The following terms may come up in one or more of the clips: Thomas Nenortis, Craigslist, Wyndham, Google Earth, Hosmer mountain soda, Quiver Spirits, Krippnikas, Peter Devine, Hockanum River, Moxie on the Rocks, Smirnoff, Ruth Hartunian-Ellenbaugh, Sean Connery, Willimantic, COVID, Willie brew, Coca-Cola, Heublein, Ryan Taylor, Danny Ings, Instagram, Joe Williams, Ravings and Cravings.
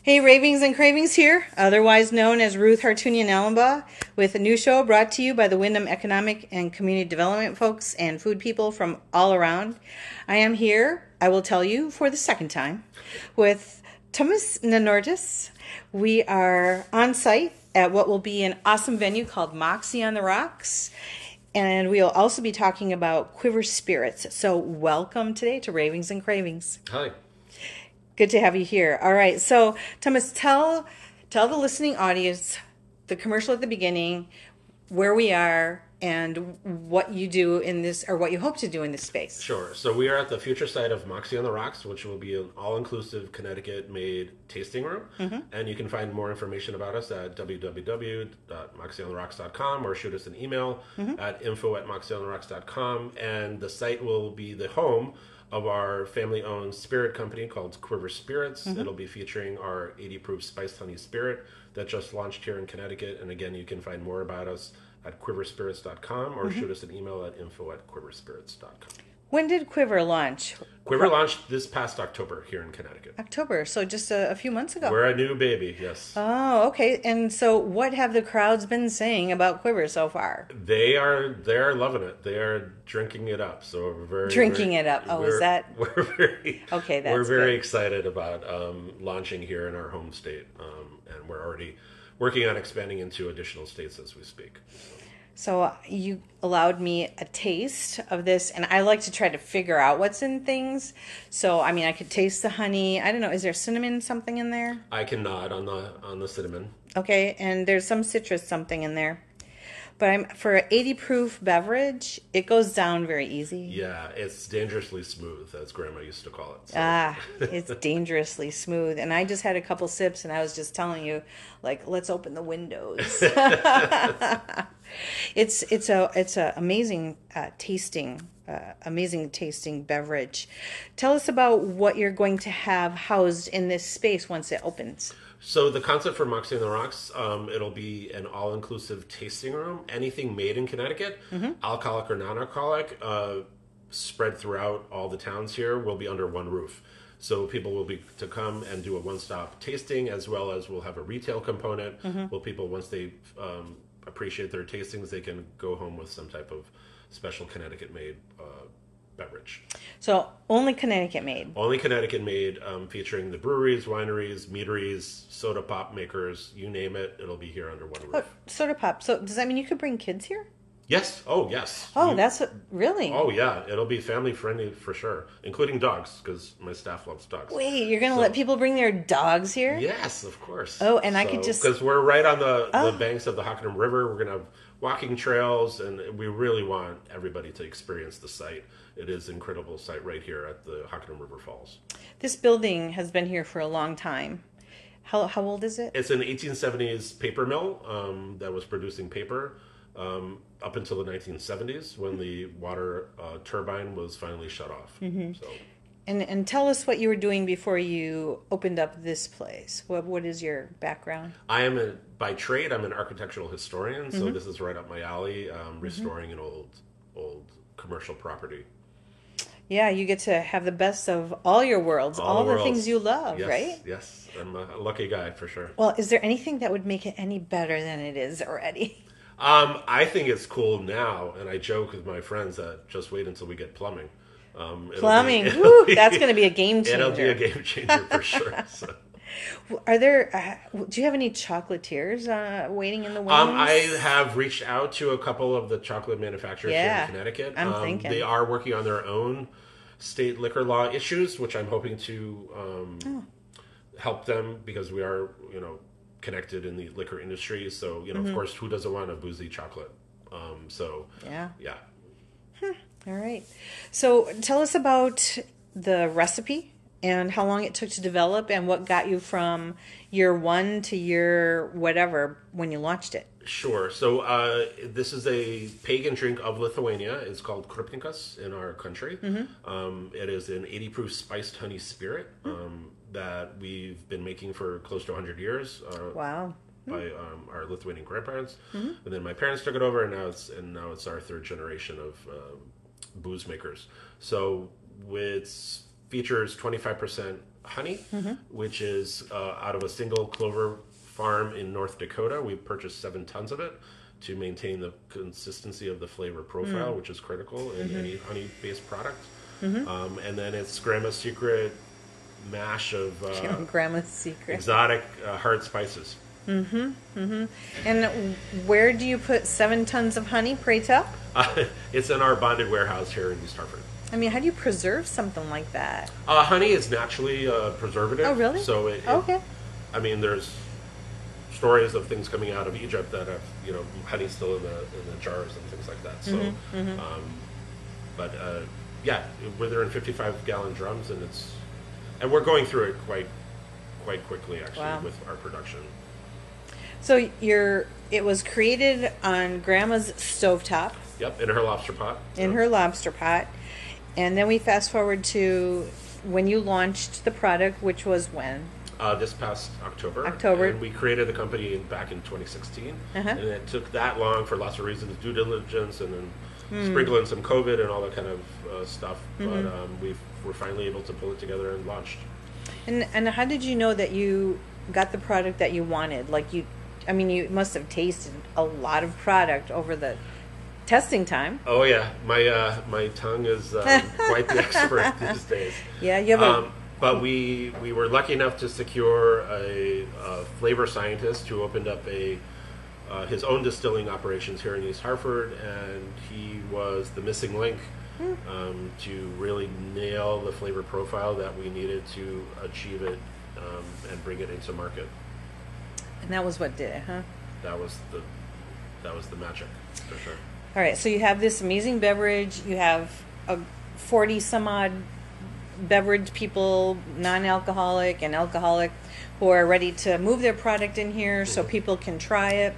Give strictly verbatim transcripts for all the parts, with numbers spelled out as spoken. Hey, Ravings and Cravings here, otherwise known as Ruth Hartunian-Ellenbaugh, with a new show brought to you by the Wyndham Economic and Community Development folks and food people from all around. I am here, I will tell you for the second time, with Thomas Nenortis. We are on site at what will be an awesome venue called Moxie on the Rocks, and we will also be talking about Quiver Spirits. So welcome today to Ravings and Cravings. Hi. Good to have you here. All right, so Thomas, tell tell the listening audience the commercial at the beginning, where we are, and what you do in this, or what you hope to do in this space. Sure. So we are at the future site of Moxie on the Rocks, which will be an all-inclusive Connecticut-made tasting room. Mm-hmm. And you can find more information about us at w w w dot moxie on the rocks dot com or shoot us an email mm-hmm. at info at moxie on the rocks dot com. And the site will be the home of our family-owned spirit company called Quiver Spirits. Mm-hmm. It'll be featuring our eighty proof spiced honey spirit that just launched here in Connecticut. And again, you can find more about us at quiver spirits dot com or mm-hmm. shoot us an email at info at quiver spirits dot com. When did Quiver launch? Quiver Pro- launched this past October here in Connecticut. October, so just a, a few months ago. We're a new baby, yes. Oh, okay. And so what have the crowds been saying about Quiver so far? They are they are loving it. They are drinking it up. So we're very drinking very, it up. Oh, is that? We're very okay. That's we're very good. excited about um, launching here in our home state, um, and we're already working on expanding into additional states as we speak. So. So you allowed me a taste of this, and I like to try to figure out what's in things. So, I mean, I could taste the honey. I don't know. Is there cinnamon something in there? I can nod on the on the cinnamon. Okay, and there's some citrus something in there. But I'm, for an eighty proof beverage, it goes down very easy. Yeah, it's dangerously smooth, as Grandma used to call it. So. Ah, it's dangerously smooth. And I just had a couple sips, and I was just telling you, like, let's open the windows. it's it's a it's a amazing uh, tasting, uh, amazing tasting beverage. Tell us about what you're going to have housed in this space once it opens. So the concept for Moxie on the Rocks, um, it'll be an all-inclusive tasting room. Anything made in Connecticut, mm-hmm. alcoholic or non-alcoholic, uh, spread throughout all the towns here, will be under one roof. So people will be to come and do a one-stop tasting, as well as we'll have a retail component. Mm-hmm. Well, people, once they um, appreciate their tastings, they can go home with some type of special Connecticut-made uh beverage. So only Connecticut made. Only Connecticut made, um, featuring the breweries, wineries, meaderies, soda pop makers, you name it, it'll be here under one roof. Oh, soda pop. So does that mean you could bring kids here? Yes. Oh, yes. Oh, you, that's a, really? Oh, yeah. It'll be family friendly for sure, including dogs, because my staff loves dogs. Wait, you're going to so, let people bring their dogs here? Yes, of course. Oh, and so, I could just... Because we're right on the, oh. the banks of the Hockanum River. We're going to have walking trails, and we really want everybody to experience the site. It is an incredible site right here at the Hockanum River Falls. This building has been here for a long time. How, how old is it? It's an eighteen seventies paper mill um, that was producing paper. Um, up until the nineteen seventies, when the water uh, turbine was finally shut off. Mm-hmm. So, and and tell us what you were doing before you opened up this place. What what is your background? I am a by trade. I'm an architectural historian, mm-hmm. so this is right up my alley. Um, restoring mm-hmm. an old old commercial property. Yeah, you get to have the best of all your worlds, all, all the, worlds. the things you love, yes, right? Yes, I'm a lucky guy for sure. Well, is there anything that would make it any better than it is already? Um, I think it's cool now, and I joke with my friends that just wait until we get plumbing. Um, plumbing, be, Woo, be, that's going to be a game changer. It'll be a game changer for sure. So. Are there? Uh, do you have any chocolatiers uh, waiting in the wings? Um, I have reached out to a couple of the chocolate manufacturers yeah, here in Connecticut. I'm um, thinking they are working on their own state liquor law issues, which I'm hoping to um, oh. help them, because we are, you know, connected in the liquor industry, so you know, mm-hmm. of course, who doesn't want a boozy chocolate? Um, so yeah, yeah. Hmm. All right. So tell us about the recipe and how long it took to develop, and what got you from year one to year whatever when you launched it. Sure. So uh, this is a pagan drink of Lithuania. It's called Krippnikas in our country. Mm-hmm. Um, it is an eighty proof spiced honey spirit. Mm-hmm. Um, that we've been making for close to one hundred years. Uh, wow! By um, our Lithuanian grandparents, mm-hmm. and then my parents took it over, and now it's and now it's our third generation of um, booze makers. So it features twenty-five percent honey, mm-hmm. which is uh, out of a single clover farm in North Dakota. We purchased seven tons of it to maintain the consistency of the flavor profile, mm. which is critical in mm-hmm. any honey-based product. Mm-hmm. Um, and then it's Grandma's Secret mash of uh, Grandma's Secret exotic uh, hard spices. Mm-hmm. Mm-hmm. And where do you put seven tons of honey, pray tell? Uh, it's in our bonded warehouse here in East Hartford. I mean, how do you preserve something like that? Uh, honey is naturally a preservative. Oh, really? So it, it, okay. I mean, there's stories of things coming out of Egypt that have, you know, honey still in the in the jars and things like that. So, mm-hmm. Mm-hmm. Um, but uh, yeah, we're there in fifty-five gallon drums, and it's and we're going through it quite quite quickly actually wow. with our production. So your it was created on Grandma's stovetop. Yep, in her lobster pot. In yep. her lobster pot. And then we fast forward to when you launched the product, which was when? Uh, this past October. October. And we created the company in, back in twenty sixteen. Uh-huh. And it took that long for lots of reasons, due diligence and then mm. sprinkling some COVID and all that kind of uh, stuff. Mm-hmm. But um, we've, we're finally able to pull it together and launched. And, and how did you know that you got the product that you wanted? Like you... I mean, you must have tasted a lot of product over the testing time. Oh yeah, my uh, my tongue is um, quite the expert these days. Yeah, yeah. But, um, but we we were lucky enough to secure a, a flavor scientist who opened up a uh, his own distilling operations here in East Hartford, and he was the missing link mm. um, to really nail the flavor profile that we needed to achieve it um, and bring it into market. And that was what did it, huh? That was the that was the magic, for sure. All right, so you have this amazing beverage. You have a forty some odd beverage people, non-alcoholic and alcoholic, who are ready to move their product in here mm-hmm. so people can try it.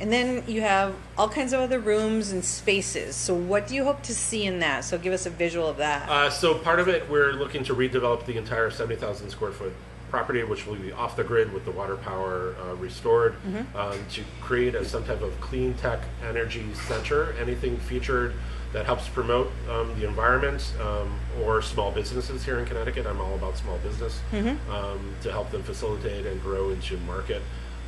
And then you have all kinds of other rooms and spaces. So what do you hope to see in that? So give us a visual of that. Uh, so part of it, we're looking to redevelop the entire seventy thousand square foot property, which will be off the grid with the water power uh, restored, mm-hmm. um, to create a, some type of clean tech energy center, anything featured that helps promote um, the environment um, or small businesses here in Connecticut. I'm all about small business, mm-hmm. um, to help them facilitate and grow into market,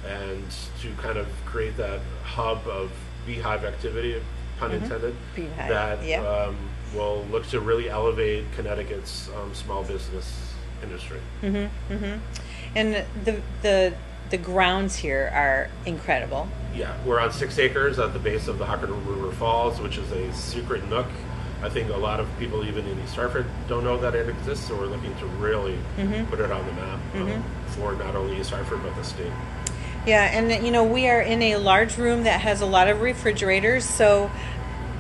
and to kind of create that hub of beehive activity, pun mm-hmm. intended, beehive. that yeah. um, will look to really elevate Connecticut's um, small business industry. Mm-hmm, mm-hmm. And the the the grounds here are incredible. Yeah, we're on six acres at the base of the Hockanum River Falls, which is a secret nook. I think a lot of people, even in East Hartford, don't know that it exists, so we're looking to really mm-hmm. put it on the map um, mm-hmm. for not only East Hartford, but the state. Yeah, and you know, we are in a large room that has a lot of refrigerators, so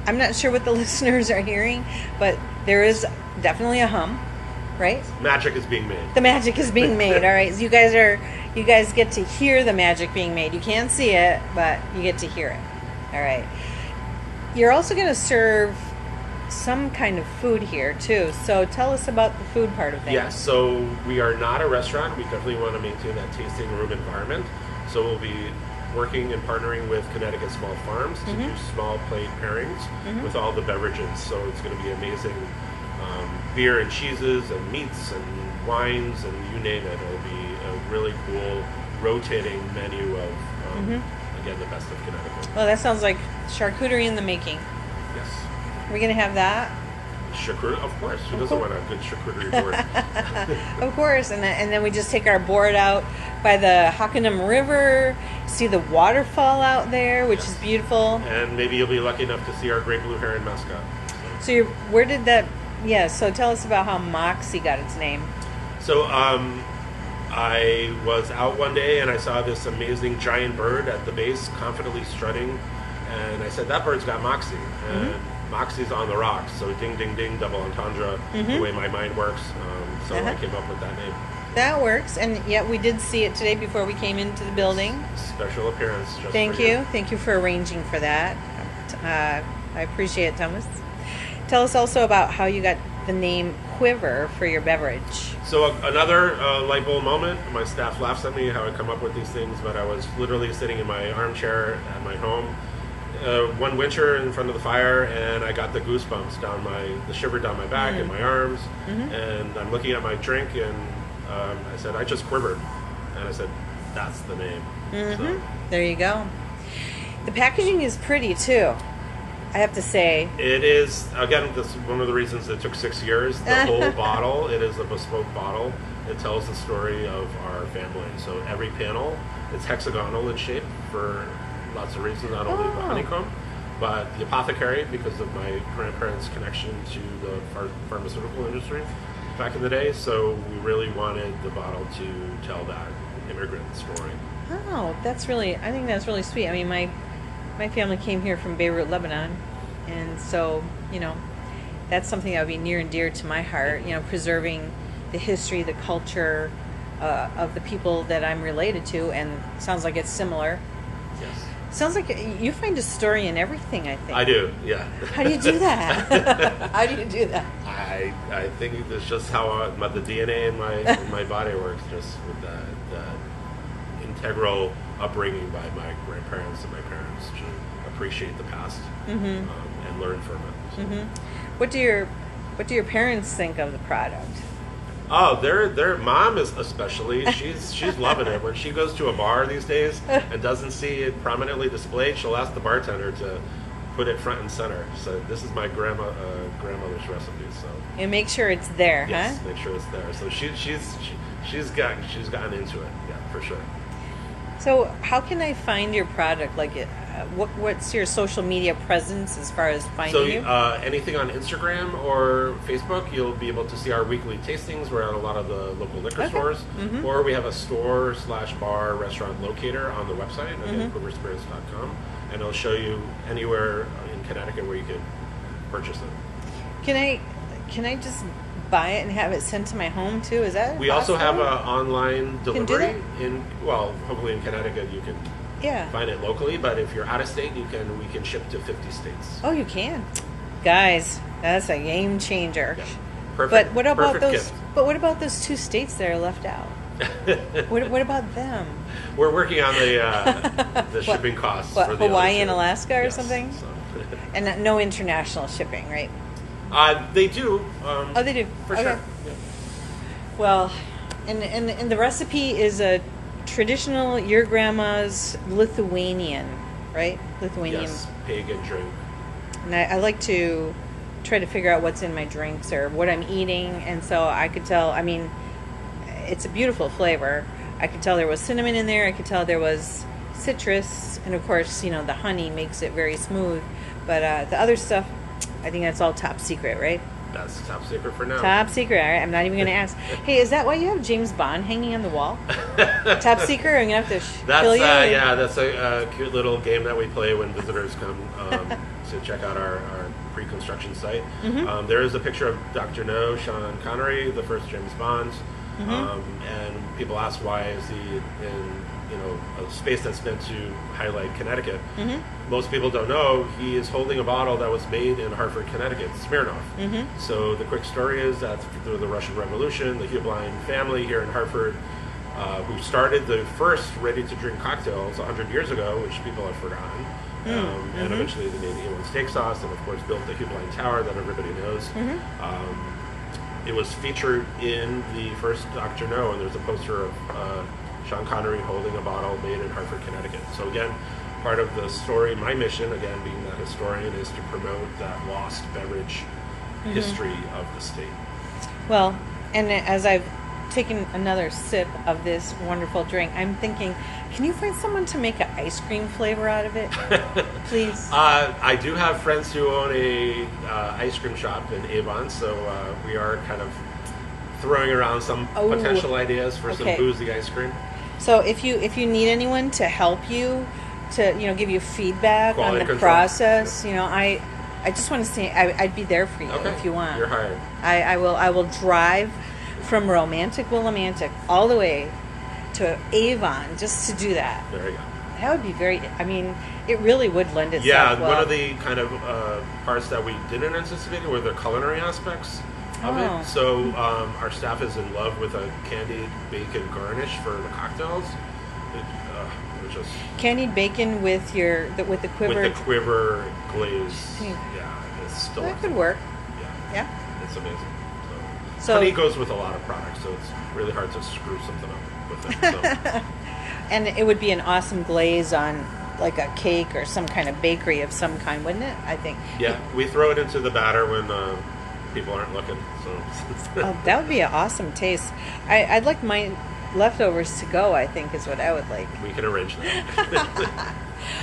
I'm not sure what the listeners are hearing, but there is definitely a hum. Right? Magic is being made. The magic is being made. All right. So you guys are, you guys get to hear the magic being made. You can't see it, but you get to hear it. All right. You're also going to serve some kind of food here too. So tell us about the food part of things. Yeah. So we are not a restaurant. We definitely want to maintain that tasting room environment. So we'll be working and partnering with Connecticut Small Farms to mm-hmm. do small plate pairings mm-hmm. with all the beverages. So it's going to be amazing. Um, beer and cheeses and meats and wines and you name it. It'll be a really cool rotating menu of, um, mm-hmm. again, the best of Connecticut. Well, that sounds like charcuterie in the making. Yes. Are we going to have that? Charcuterie, of course. Who doesn't want a good charcuterie board? Of course. And, and then we just take our board out by the Hockanum River, see the waterfall out there, which yes. is beautiful. And maybe you'll be lucky enough to see our great blue heron mascot. So, so you're, where did that... Yeah, so tell us about how Moxie got its name. So um, I was out one day and I saw this amazing giant bird at the base, confidently strutting. And I said, that bird's got Moxie. And mm-hmm. Moxie's on the rocks. So ding, ding, ding, double entendre, mm-hmm. the way my mind works. Um, so uh-huh. I came up with that name. That works. And yet we did see it today before we came into the building. S- special appearance. Just Thank you. you. Thank you for arranging for that. Uh, I appreciate it, Thomas. Tell us also about how you got the name Quiver for your beverage. So uh, another uh, light bulb moment. My staff laughs at me how I come up with these things, but I was literally sitting in my armchair at my home uh, one winter in front of the fire, and I got the goosebumps down my, the shiver down my back mm. and my arms, mm-hmm. and I'm looking at my drink, and um, I said, I just quivered. And I said, that's the name. Mm-hmm. So, there you go. The packaging is pretty, too, I have to say. It is, again, this is one of the reasons it took six years. The whole bottle, it is a bespoke bottle. It tells the story of our family. So every panel, it's hexagonal in shape for lots of reasons, not only oh. the honeycomb, but the apothecary, because of my grandparents' connection to the phar pharmaceutical industry back in the day. So we really wanted the bottle to tell that immigrant story. Oh, that's really, I think that's really sweet. I mean, my my family came here from Beirut, Lebanon, and so, you know, that's something that would be near and dear to my heart, you know, preserving the history, the culture uh, of the people that I'm related to, and sounds like it's similar. Yes. Sounds like you find a story in everything, I think. I do, yeah. How do you do that? How do you do that? I, I think that's just how I, my, the D N A in my, in my body works, just with that, that integral upbringing by my grandparents and my parents to appreciate the past mm-hmm. um, and learn from it. So. Mm-hmm. What do your What do your parents think of the product? Oh, their their mom is especially. She's she's loving it. When she goes to a bar these days and doesn't see it prominently displayed, she'll ask the bartender to put it front and center. So this is my grandma uh, grandmother's recipe. So and make sure it's there, yes, huh? Make sure it's there. So she she's she, she's gotten she's gotten into it, yeah, for sure. So how can I find your product? Like, uh, what what's your social media presence as far as finding so, you? So uh, anything on Instagram or Facebook, you'll be able to see our weekly tastings. We're at a lot of the local liquor okay. stores. Mm-hmm. Or we have a store slash bar restaurant locator on the website, again, mm-hmm. quiver spirits dot com. And it'll show you anywhere in Connecticut where you could purchase it. Can I, can I just... buy it and have it sent to my home too? Is that we also have an online delivery in well hopefully in Connecticut you can yeah find it locally, but if you're out of state you can we can ship to fifty states. Oh, you can, guys, that's a game changer. Yeah. Perfect. But what about Perfect those gift. But what about those two states that are left out? what, what about them? We're working on the uh, the what, shipping costs what, for the Hawaii and Alaska or yes, something so. And no international shipping, right? Uh, they do. Um, oh, they do. For okay. sure. Yeah. Well, and, and, and the recipe is a traditional, your grandma's Lithuanian, right? Lithuanian. Yes, pagan drink. And I, I like to try to figure out what's in my drinks or what I'm eating. And so I could tell, I mean, it's a beautiful flavor. I could tell there was cinnamon in there. I could tell there was citrus. And, of course, you know, the honey makes it very smooth. But uh, the other stuff... I think that's all top secret, right? That's top secret for now. Top secret. All right, I'm not even going to ask. Hey, is that why you have James Bond hanging on the wall? Top secret? I'm going to have to sh that's, kill you? Uh, yeah, that's a, a cute little game that we play when visitors come um, to check out our, our pre-construction site. Mm-hmm. um, there is a picture of Doctor No, Sean Connery, the first James Bond. Mm-hmm. um, and people ask why is he in... you know, a space that's meant to highlight Connecticut. Mm-hmm. Most people don't know he is holding a bottle that was made in Hartford, Connecticut, Smirnoff. Mm-hmm. So the quick story is that through the Russian Revolution, the Heublein family here in Hartford, uh, who started the first ready-to-drink cocktails a hundred years ago, which people have forgotten, mm-hmm. um, and mm-hmm. eventually they made the England steak sauce and, of course, built the Heublein Tower that everybody knows. Mm-hmm. um, it was featured in the first Doctor No, and there's a poster of... Uh, Sean Connery holding a bottle made in Hartford, Connecticut. So again, part of the story, my mission, again, being that historian, is to promote that lost beverage mm-hmm. history of the state. Well, and as I've taken another sip of this wonderful drink, I'm thinking, can you find someone to make an ice cream flavor out of it? Please. Uh, I do have friends who own a uh, ice cream shop in Avon, so uh, we are kind of throwing around some oh, potential ideas for okay. some boozy ice cream. So if you if you need anyone to help you, to you know give you feedback Quality on the control. process, yeah. you know I I just want to say I, I'd be there for you okay. if you want. You're hired. I, I will I will drive from romantic Willimantic all the way to Avon just to do that. There you go. That would be very. I mean, it really would lend itself. Yeah, well. One of the kind of uh, parts that we didn't anticipate were the culinary aspects. Of oh. it. So um, our staff is in love with a candied bacon garnish for the cocktails. It, uh, just candied bacon with your the, with the quiver with the quiver glaze. Yeah, it's still that could work. Yeah, yeah, it's amazing. So, So honey goes with a lot of products, so it's really hard to screw something up with it. So. And it would be an awesome glaze on like a cake or some kind of bakery of some kind, wouldn't it? I think. Yeah, we throw it into the batter when uh, people aren't looking. So. Oh, that would be an awesome taste. I, I'd like my leftovers to go, I think, is what I would like. We can arrange that.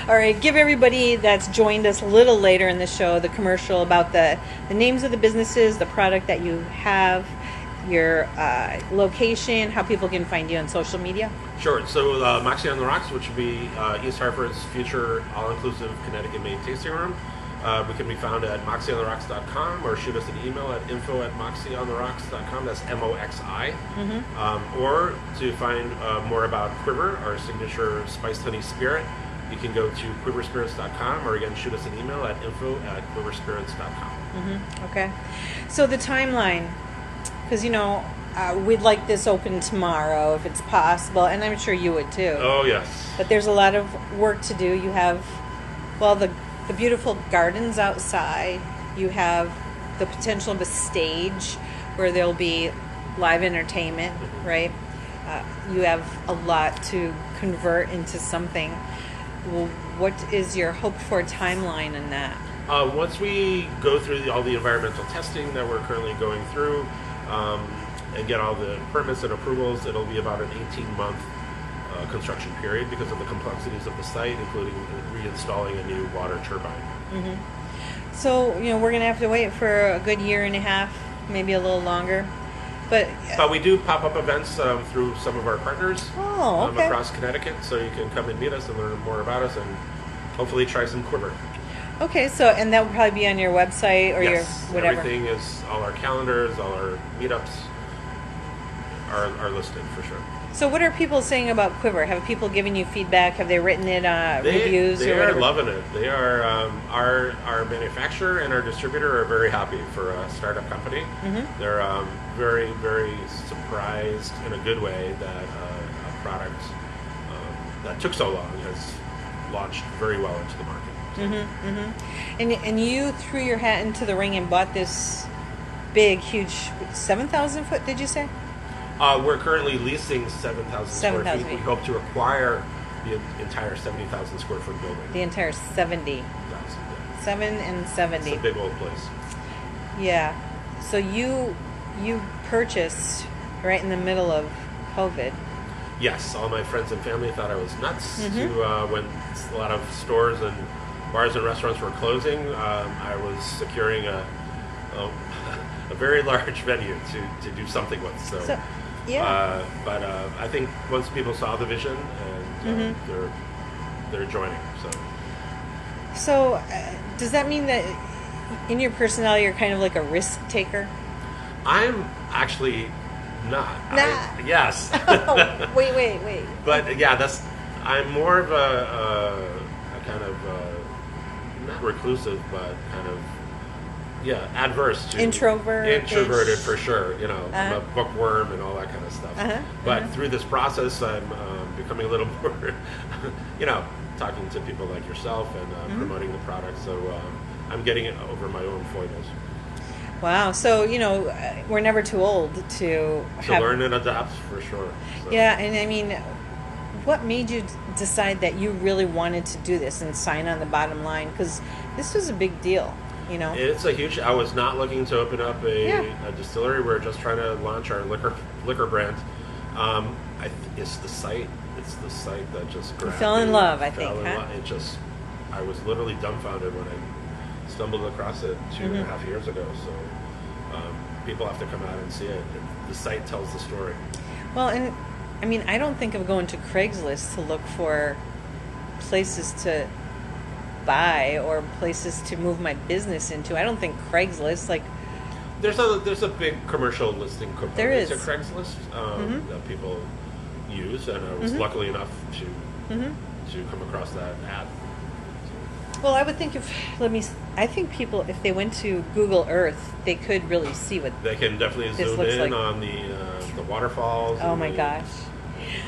All right, give everybody that's joined us a little later in the show the commercial about the, the names of the businesses, the product that you have, your uh, location, how people can find you on social media. Sure. So uh, Moxie on the Rocks, which would be uh, East Hartford's future all-inclusive Connecticut Maine tasting room. Uh, we can be found at moxie on the rocks dot com or shoot us an email at info at moxie on the rocks dot com. That's M O X I. Mm-hmm. Um, or to find uh, more about Quiver, our signature spiced honey spirit, you can go to quiver spirits dot com or, again, shoot us an email at info at quiver spirits dot com. Mm-hmm. Okay. So the timeline, because, you know, uh, we'd like this open tomorrow if it's possible, and I'm sure you would too. Oh, yes. But there's a lot of work to do. You have, well, the, the beautiful gardens outside. You have the potential of a stage where there'll be live entertainment, mm-hmm. right? Uh, you have a lot to convert into something. Well, what is your hoped-for timeline in that? Uh, once we go through the, all the environmental testing that we're currently going through um, and get all the permits and approvals, it'll be about an eighteen-month uh, construction period because of the complexities of the site, including reinstalling a new water turbine. Mm-hmm. So, you know, we're going to have to wait for a good year and a half, maybe a little longer. But, but we do pop-up events um, through some of our partners oh, okay. um, across Connecticut, so you can come and meet us and learn more about us and hopefully try some Quiver. Okay, so, and that will probably be on your website or yes, your whatever? Yes, everything is, all our calendars, all our meetups are, are listed for sure. So what are people saying about Quiver? Have people given you feedback? Have they written it, uh, they, reviews? They or whatever? Are loving it. They are, um, our, our manufacturer and our distributor are very happy for a startup company. Mm-hmm. They're um, very, very surprised in a good way that uh, a product um, that took so long has launched very well into the market. So. Mm-hmm, mm-hmm. And, and you threw your hat into the ring and bought this big, huge, seven thousand foot, did you say? Uh, we're currently leasing seven thousand square feet. We hope to acquire the entire seventy thousand square foot building. The entire seventy thousand. Yeah. seven and seventy. It's a big old place. Yeah. So you you purchased right in the middle of COVID. Yes. All my friends and family thought I was nuts. Mm-hmm. to, uh, when a lot of stores and bars and restaurants were closing, um, I was securing a, a, a very large venue to, to do something with. So... so Yeah, uh, but uh, I think once people saw the vision, and uh, mm-hmm. they're they're joining. So, so uh, does that mean that in your personality you're kind of like a risk taker? I'm actually not. Not. I, yes. Oh, wait, wait, wait. But yeah, that's I'm more of a, a, a kind of a, not reclusive, but kind of. Yeah, adverse to introvert, introverted for sure. You know, uh-huh. I'm a bookworm and all that kind of stuff. Uh-huh. But uh-huh. through this process, I'm uh, becoming a little more, you know, talking to people like yourself and uh, mm-hmm. promoting the product. So um, I'm getting it over my own foibles. Wow. So you know, we're never too old to to have... learn and adapt for sure. So. Yeah, and I mean, what made you decide that you really wanted to do this and sign on the bottom line? Because this was a big deal. You know. It's a huge. I was not looking to open up a, yeah. a distillery. We're just trying to launch our liquor liquor brand. Um, I th- it's the site. It's the site that just grabbed. You fell in me. love. I fell think. In huh? lo- it just. I was literally dumbfounded when I stumbled across it two mm-hmm. and a half years ago. So um, people have to come out and see it. The site tells the story. Well, and I mean, I don't think of going to Craigslist to look for places to. Buy or places to move my business into. I don't think Craigslist like. There's a there's a big commercial listing component there is. to Craigslist um, mm-hmm. that people use, and I was mm-hmm. luckily enough to mm-hmm. to come across that ad. So. Well, I would think if let me. I think people if they went to Google Earth, they could really see what they can definitely zoom in like. on the uh, the waterfalls. Oh and my the, gosh!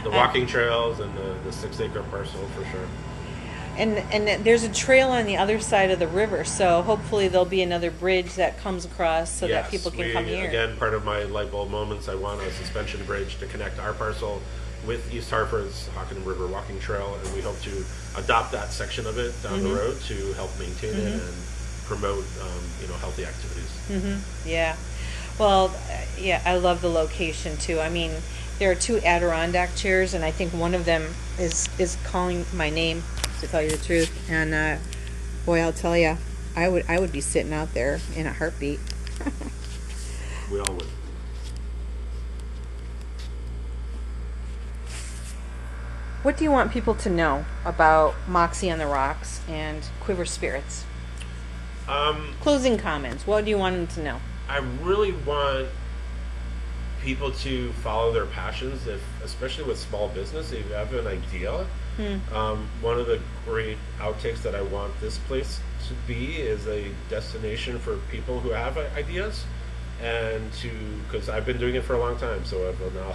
The walking um, trails and the, the six acre parcel for sure. and and there's a trail on the other side of the river, so hopefully there'll be another bridge that comes across so yes, that people can we, come here. Again, part of my light bulb moments, I want a suspension bridge to connect our parcel with East Hartford's Hockanum River walking trail, and we hope to adopt that section of it down mm-hmm. the road to help maintain mm-hmm. it and promote um, you know, healthy activities. Mm-hmm. Yeah. Well, yeah, I love the location too. I mean, there are two Adirondack chairs, and I think one of them is is calling my name, to tell you the truth. And uh, boy, I'll tell you, I would I would be sitting out there in a heartbeat. We all would. What do you want people to know about Moxie on the Rocks and Quiver Spirits? Um, Closing comments. What do you want them to know? I really want people to follow their passions, if, especially with small business. If you have an idea, hmm. um, one of the great outtakes that I want this place to be is a destination for people who have ideas, and to because I've been doing it for a long time, so I've now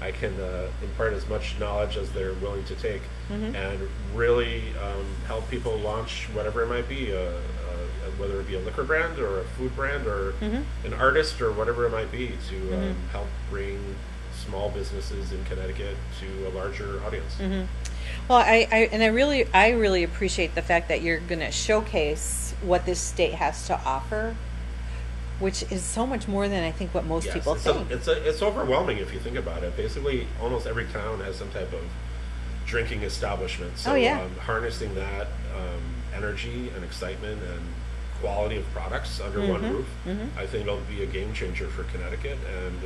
I can uh, impart as much knowledge as they're willing to take, mm-hmm. and really um, help people launch whatever it might be. Uh, whether it be a liquor brand or a food brand or mm-hmm. an artist or whatever it might be, to mm-hmm. um, help bring small businesses in Connecticut to a larger audience. Mm-hmm. Well, I, I and I really I really appreciate the fact that you're going to showcase what this state has to offer, which is so much more than I think what most yes, people it's think. A, it's a, it's overwhelming if you think about it. Basically, almost every town has some type of drinking establishment. So, oh, yeah. um, harnessing that um, energy and excitement and quality of products under mm-hmm, one roof, mm-hmm. I think it'll be a game changer for Connecticut, and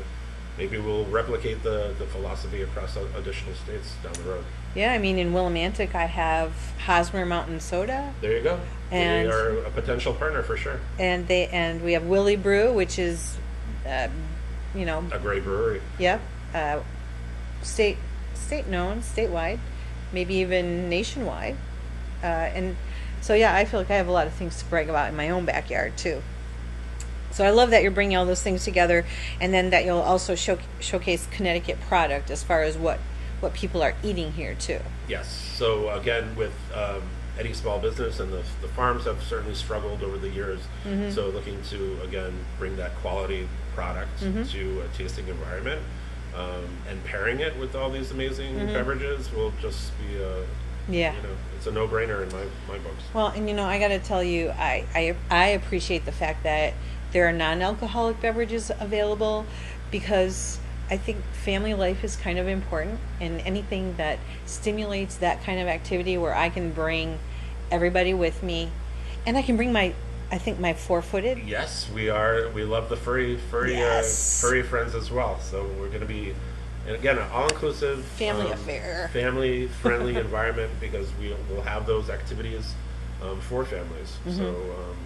maybe we'll replicate the, the philosophy across additional states down the road. Yeah, I mean, in Willimantic, I have Hosmer Mountain Soda. There you go. And they are a potential partner for sure. And they and we have Willie Brew, which is, uh, you know, a great brewery. Yep, uh, state state known, statewide, maybe even nationwide, uh, and. So yeah, I feel like I have a lot of things to brag about in my own backyard too. So I love that you're bringing all those things together, and then that you'll also show, showcase Connecticut product as far as what, what people are eating here too. Yes, so again, with um, any small business, and the, the farms have certainly struggled over the years, mm-hmm. so looking to, again, bring that quality product mm-hmm. to a tasting environment, um, and pairing it with all these amazing mm-hmm. beverages will just be a... Yeah, you know, it's a no-brainer in my, my books. Well, and you know, I got to tell you, I, I I appreciate the fact that there are non-alcoholic beverages available, because I think family life is kind of important, and anything that stimulates that kind of activity where I can bring everybody with me, and I can bring my, I think my four-footed. Yes, we are. We love the furry furry yes. uh, furry friends as well. So we're going to be. And again, an all-inclusive, family um, affair, family-friendly environment, because we will have those activities um, for families. Mm-hmm. So, um,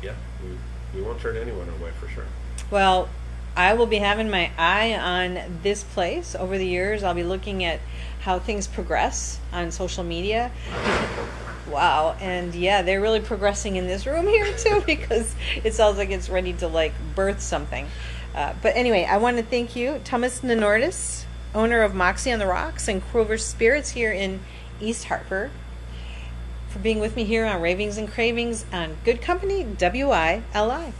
yeah, we, we won't turn anyone away for sure. Well, I will be having my eye on this place over the years. I'll be looking at how things progress on social media. Wow, and yeah, they're really progressing in this room here too, because it sounds like it's ready to like birth something. Uh, but anyway, I want to thank you, Thomas Nenortis, owner of Moxie on the Rocks and Quiver Spirits here in East Hartford, for being with me here on Ravings and Cravings on Good Company W I L I.